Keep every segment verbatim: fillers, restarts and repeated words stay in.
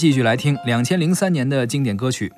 继续来听二零零三年的经典歌曲。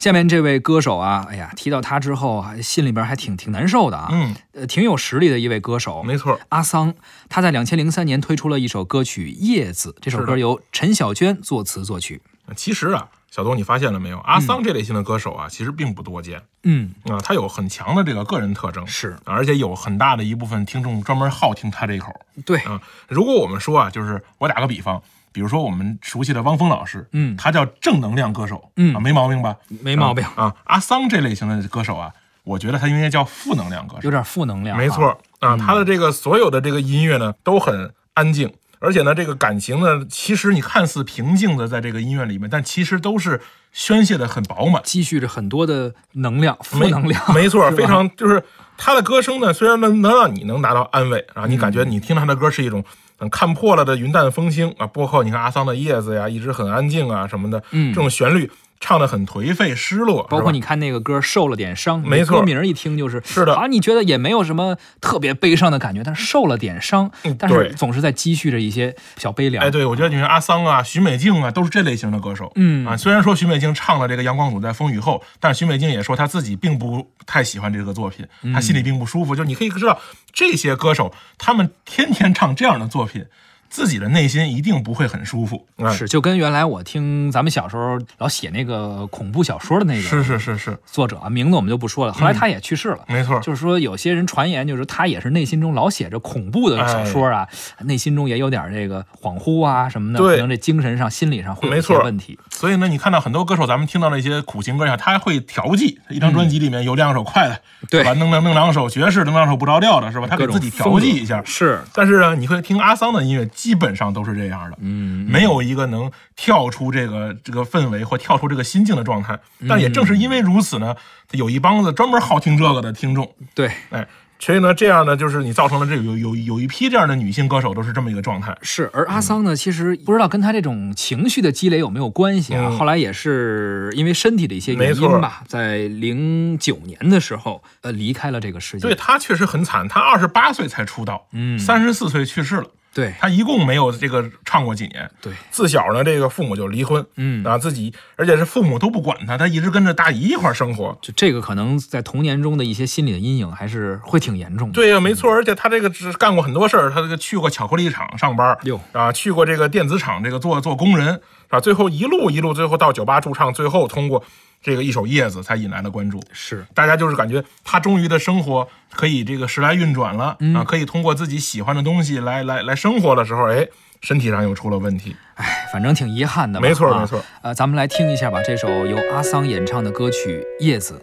下面这位歌手啊，哎呀，提到他之后，心里边还挺挺难受的啊，嗯、呃，挺有实力的一位歌手，没错，阿桑。他在二零零三年推出了一首歌曲《叶子》，这首歌由陈小娟作词作曲。其实啊，小东，你发现了没有？阿桑这类型的歌手啊，嗯、其实并不多见。嗯啊、呃，他有很强的这个个人特征，是，而且有很大的一部分听众专门好听他这一口。对啊、呃，如果我们说啊，就是我打个比方。比如说我们熟悉的汪峰老师，嗯，他叫正能量歌手，嗯、啊，没毛病吧？没毛病啊。阿桑这类型的歌手啊，我觉得他应该叫负能量歌手，有点负能量。没错啊，嗯、他的这个所有的这个音乐呢都很安静，而且呢这个感情呢，其实你看似平静的在这个音乐里面，但其实都是宣泄的很饱满，积蓄着很多的能量，负能量。没, 没错，非常就是他的歌声呢，虽然能能让你能拿到安慰啊，你感觉你听他的歌是一种。很看破了的云淡风轻啊，包括你看阿桑的叶子呀，一直很安静啊什么的，嗯，这种旋律唱得很颓废失落，包括你看那个歌受了点伤，没错，歌名一听就是是的啊，你觉得也没有什么特别悲伤的感觉，但是受了点伤，嗯、但是总是在积蓄着一些小悲凉。哎，对，我觉得你看阿桑啊、许美静啊，都是这类型的歌手，嗯啊，虽然说许美静唱了这个《阳光总在风雨后》，但是许美静也说她自己并不太喜欢这个作品，嗯、她心里并不舒服。就你可以知道，这些歌手他们天天唱这样的作品。自己的内心一定不会很舒服，嗯、是就跟原来我听咱们小时候老写那个恐怖小说的那个是是是是作者啊，名字我们就不说了。后来他也去世了，嗯、没错。就是说有些人传言，就是他也是内心中老写着恐怖的小说啊，哎、内心中也有点这个恍惚啊什么的，可能这精神上、心理上会有一些问题。所以呢，你看到很多歌手，咱们听到那些苦情歌呀，他会调剂，一张专辑里面有两首快的，嗯、对吧？弄弄弄两首爵士，弄两首不着调的，是吧？他给自己调剂一下。是，但是呢，你会听阿桑的音乐。基本上都是这样的，嗯，没有一个能跳出这个这个氛围或跳出这个心境的状态。但也正是因为如此呢，有一帮子专门好听这个的听众。对，哎，所以呢，这样呢，就是你造成了这有有有一批这样的女性歌手都是这么一个状态。是，而阿桑呢，嗯、其实不知道跟他这种情绪的积累有没有关系啊？嗯、后来也是因为身体的一些原因吧，在零九年的时候，呃，离开了这个世界。对，他确实很惨，他二十八岁才出道，嗯，三十四岁去世了。对，他一共没有这个唱过几年。对，自小呢，这个父母就离婚，嗯啊，自己而且是父母都不管他，他一直跟着大姨一块儿生活。就这个可能在童年中的一些心理的阴影还是会挺严重的。对呀、啊，没错，而且他这个只干过很多事儿，他这个去过巧克力厂上班，啊，去过这个电子厂这个做做工人，啊，最后一路一路，最后到酒吧驻唱，最后通过。这个一首叶子才引来了关注，是大家就是感觉他终于的生活可以这个时来运转了、嗯、啊，可以通过自己喜欢的东西来来来生活的时候，哎，身体上又出了问题，哎，反正挺遗憾的吧。没错、啊、没错，呃，咱们来听一下吧，这首由阿桑演唱的歌曲《叶子》。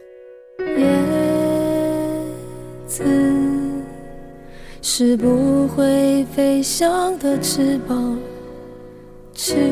叶子是不会飞翔的翅膀，翅。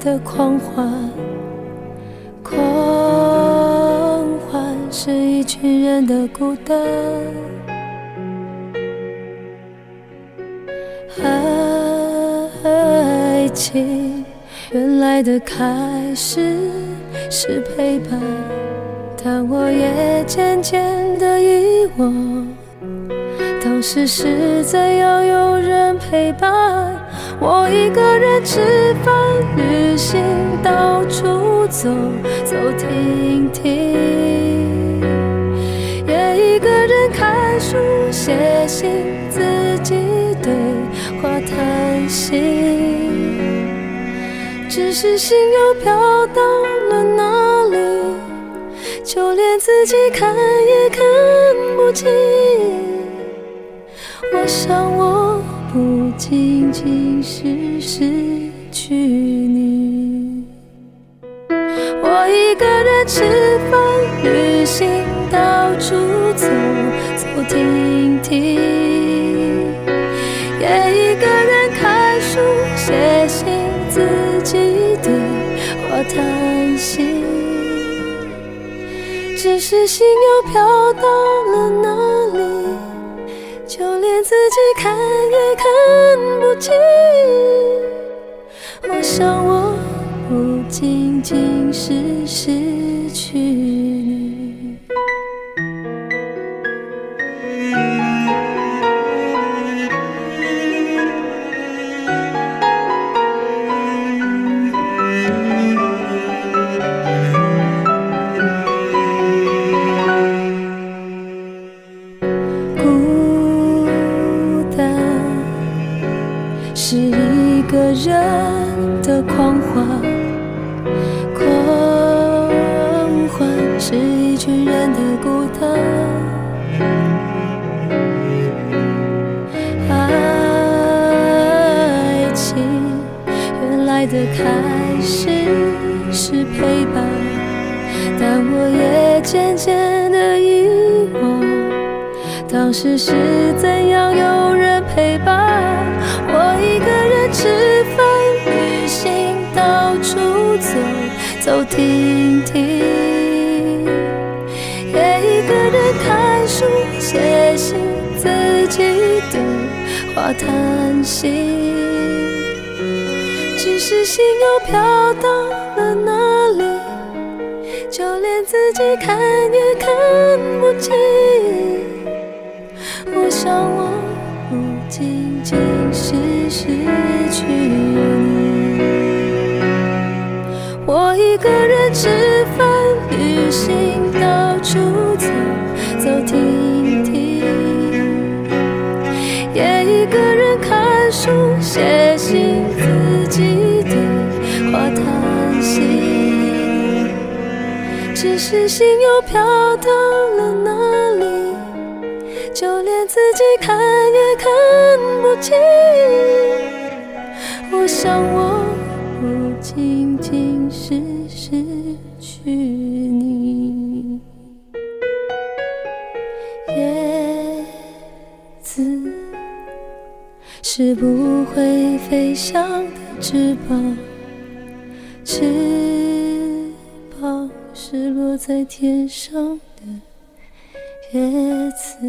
的狂欢，狂欢是一群人的孤单。爱情原来的开始是陪伴，但我也渐渐的遗忘，当时是怎样有人陪伴。我一个人吃饭旅行，到处走走停停，也一个人看书写信，自己对话谈心，只是心又飘到了哪里，就连自己看也看不清。我想我不仅仅是失去你，我一个人吃饭旅行，到处走走停停，也一个人看书写信，自己我叹息，只是心又飘到了哪里，就连自己看也看不清。我想我不仅仅是失去你。孤单是一个人的狂欢，是一群人的孤单，爱情原来的开始是陪伴，但我也渐渐的遗忘，当时是怎样有人陪伴。我一个人吃饭旅行，到处走走停停，看书写信，自己对话叹息，只是心又飘到了哪里，就连自己看也看不清。我想我不仅仅是失去你，我一个人吃饭旅行，到处走走停停，也一个人看书写信，自己对话叹息，只是心又飘到了哪里，就连自己看也看不清。我想我不仅仅是失去你，叶子是不会飞翔的翅膀，翅膀是落在天上的叶子。